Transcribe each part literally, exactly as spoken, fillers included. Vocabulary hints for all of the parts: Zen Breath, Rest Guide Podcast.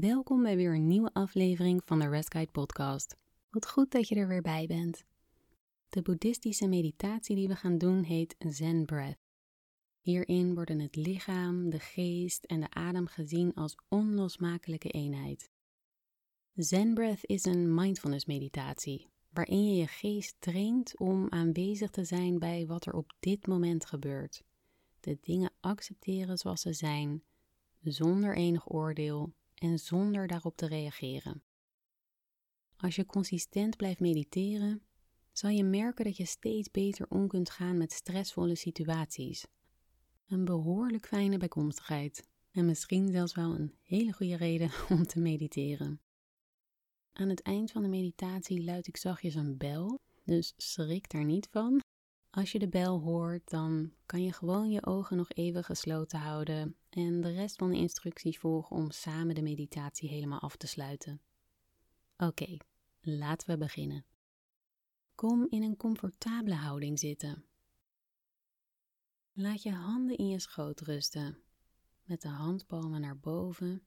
Welkom bij weer een nieuwe aflevering van de Rest Guide Podcast. Wat goed dat je er weer bij bent. De boeddhistische meditatie die we gaan doen heet Zen Breath. Hierin worden het lichaam, de geest en de adem gezien als onlosmakelijke eenheid. Zen Breath is een mindfulness meditatie, waarin je je geest traint om aanwezig te zijn bij wat er op dit moment gebeurt. De dingen accepteren zoals ze zijn, zonder enig oordeel en zonder daarop te reageren. Als je consistent blijft mediteren, zal je merken dat je steeds beter om kunt gaan met stressvolle situaties. Een behoorlijk fijne bijkomstigheid en misschien zelfs wel een hele goede reden om te mediteren. Aan het eind van de meditatie luid ik zachtjes een bel, dus schrik daar niet van. Als je de bel hoort, dan kan je gewoon je ogen nog even gesloten houden en de rest van de instructies volgen om samen de meditatie helemaal af te sluiten. Oké, laten we beginnen. Kom in een comfortabele houding zitten. Laat je handen in je schoot rusten, met de handpalmen naar boven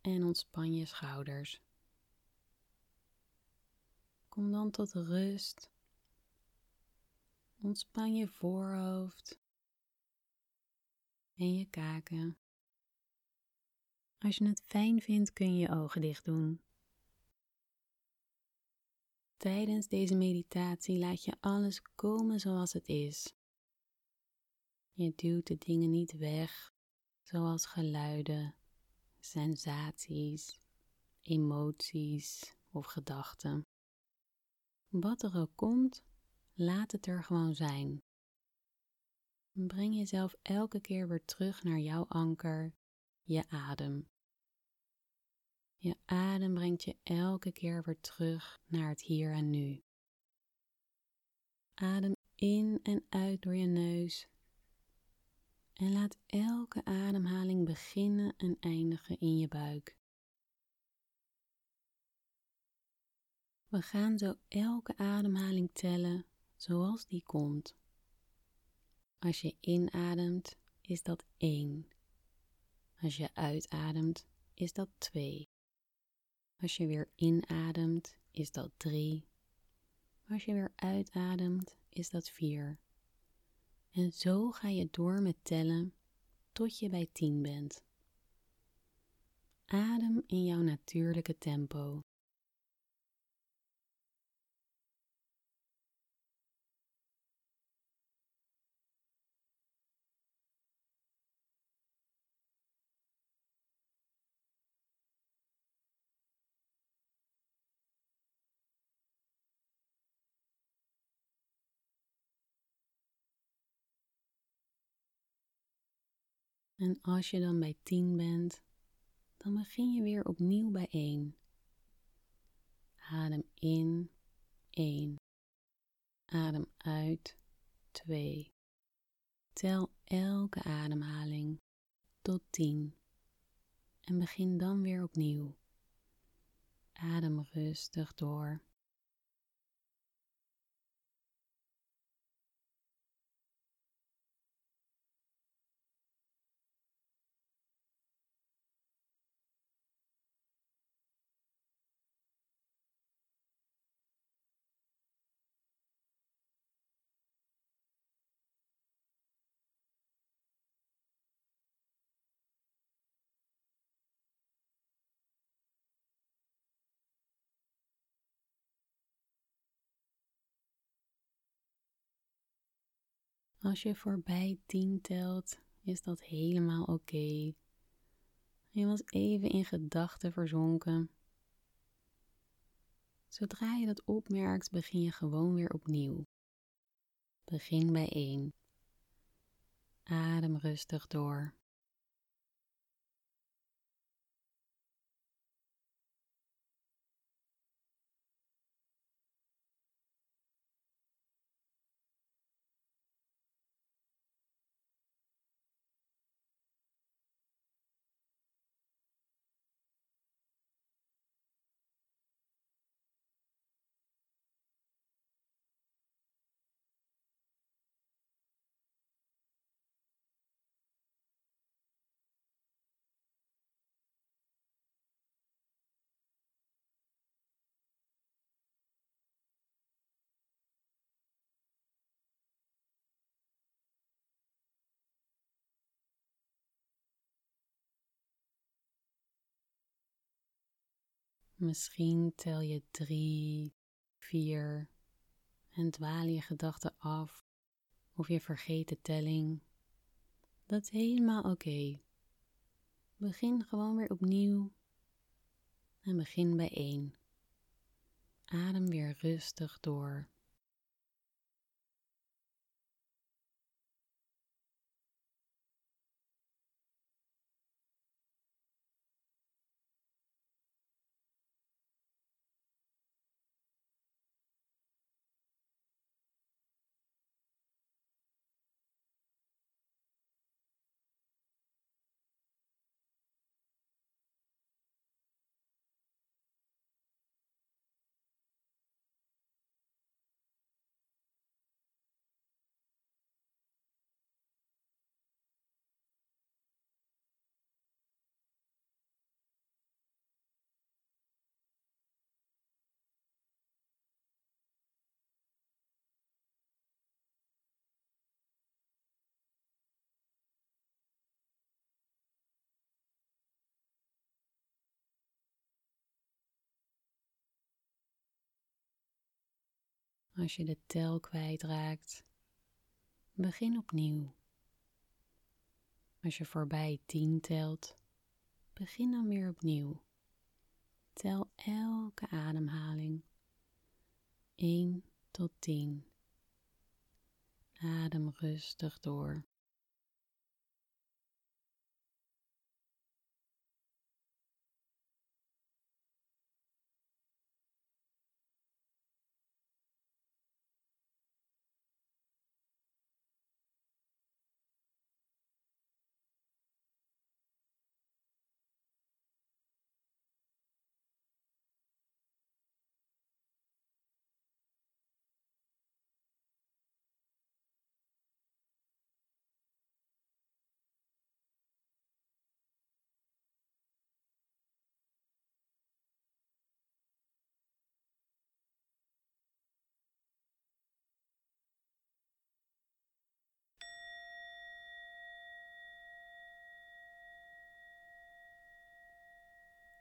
en ontspan je schouders. Kom dan tot rust. Ontspan je voorhoofd en je kaken. Als je het fijn vindt, kun je je ogen dicht doen. Tijdens deze meditatie laat je alles komen zoals het is. Je duwt de dingen niet weg, zoals geluiden, sensaties, emoties of gedachten. Wat er ook komt, laat het er gewoon zijn. Breng jezelf elke keer weer terug naar jouw anker, je adem. Je adem brengt je elke keer weer terug naar het hier en nu. Adem in en uit door je neus. En laat elke ademhaling beginnen en eindigen in je buik. We gaan zo elke ademhaling tellen zoals die komt. Als je inademt, is dat één. Als je uitademt, is dat twee. Als je weer inademt, is dat drie. Als je weer uitademt, is dat vier. En zo ga je door met tellen tot je bij tien bent. Adem in jouw natuurlijke tempo. En als je dan bij tien bent, dan begin je weer opnieuw bij één. Adem in, één. Adem uit, twee. Tel elke ademhaling tot tien. En begin dan weer opnieuw. Adem rustig door. Als je voorbij tien telt, is dat helemaal oké. Je was even in gedachten verzonken. Zodra je dat opmerkt, begin je gewoon weer opnieuw. Begin bij één. Adem rustig door. Misschien tel je drie, vier en dwalen je gedachten af of je vergeet de telling. Dat is helemaal oké. Okay. Begin gewoon weer opnieuw en begin bij één. Adem weer rustig door. Als je de tel kwijtraakt, begin opnieuw. Als je voorbij tien telt, begin dan weer opnieuw. Tel elke ademhaling. één tot tien. Adem rustig door.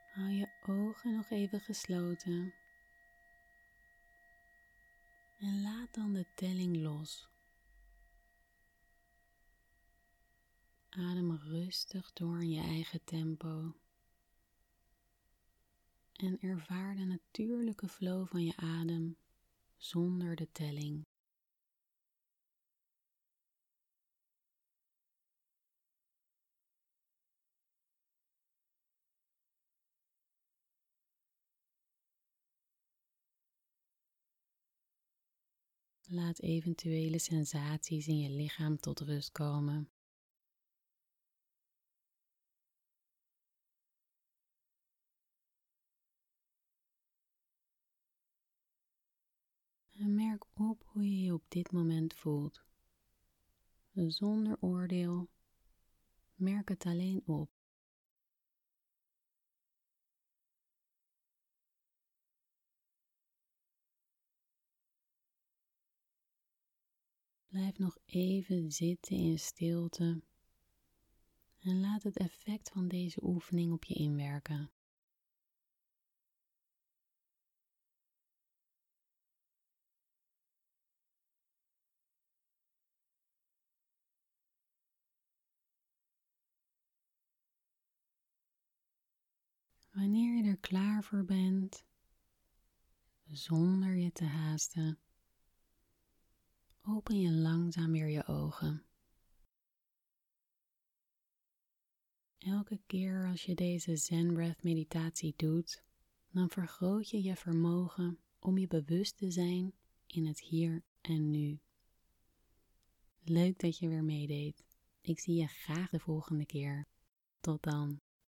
Hou je ogen nog even gesloten en laat dan de telling los. Adem rustig door in je eigen tempo en ervaar de natuurlijke flow van je adem zonder de telling. Laat eventuele sensaties in je lichaam tot rust komen. En merk op hoe je je op dit moment voelt. Zonder oordeel, merk het alleen op. Blijf nog even zitten in stilte en laat het effect van deze oefening op je inwerken. Wanneer je er klaar voor bent, zonder je te haasten, open je langzaam weer je ogen. Elke keer als je deze Zen Breath meditatie doet, dan vergroot je je vermogen om je bewust te zijn in het hier en nu. Leuk dat je weer meedeed. Ik zie je graag de volgende keer. Tot dan.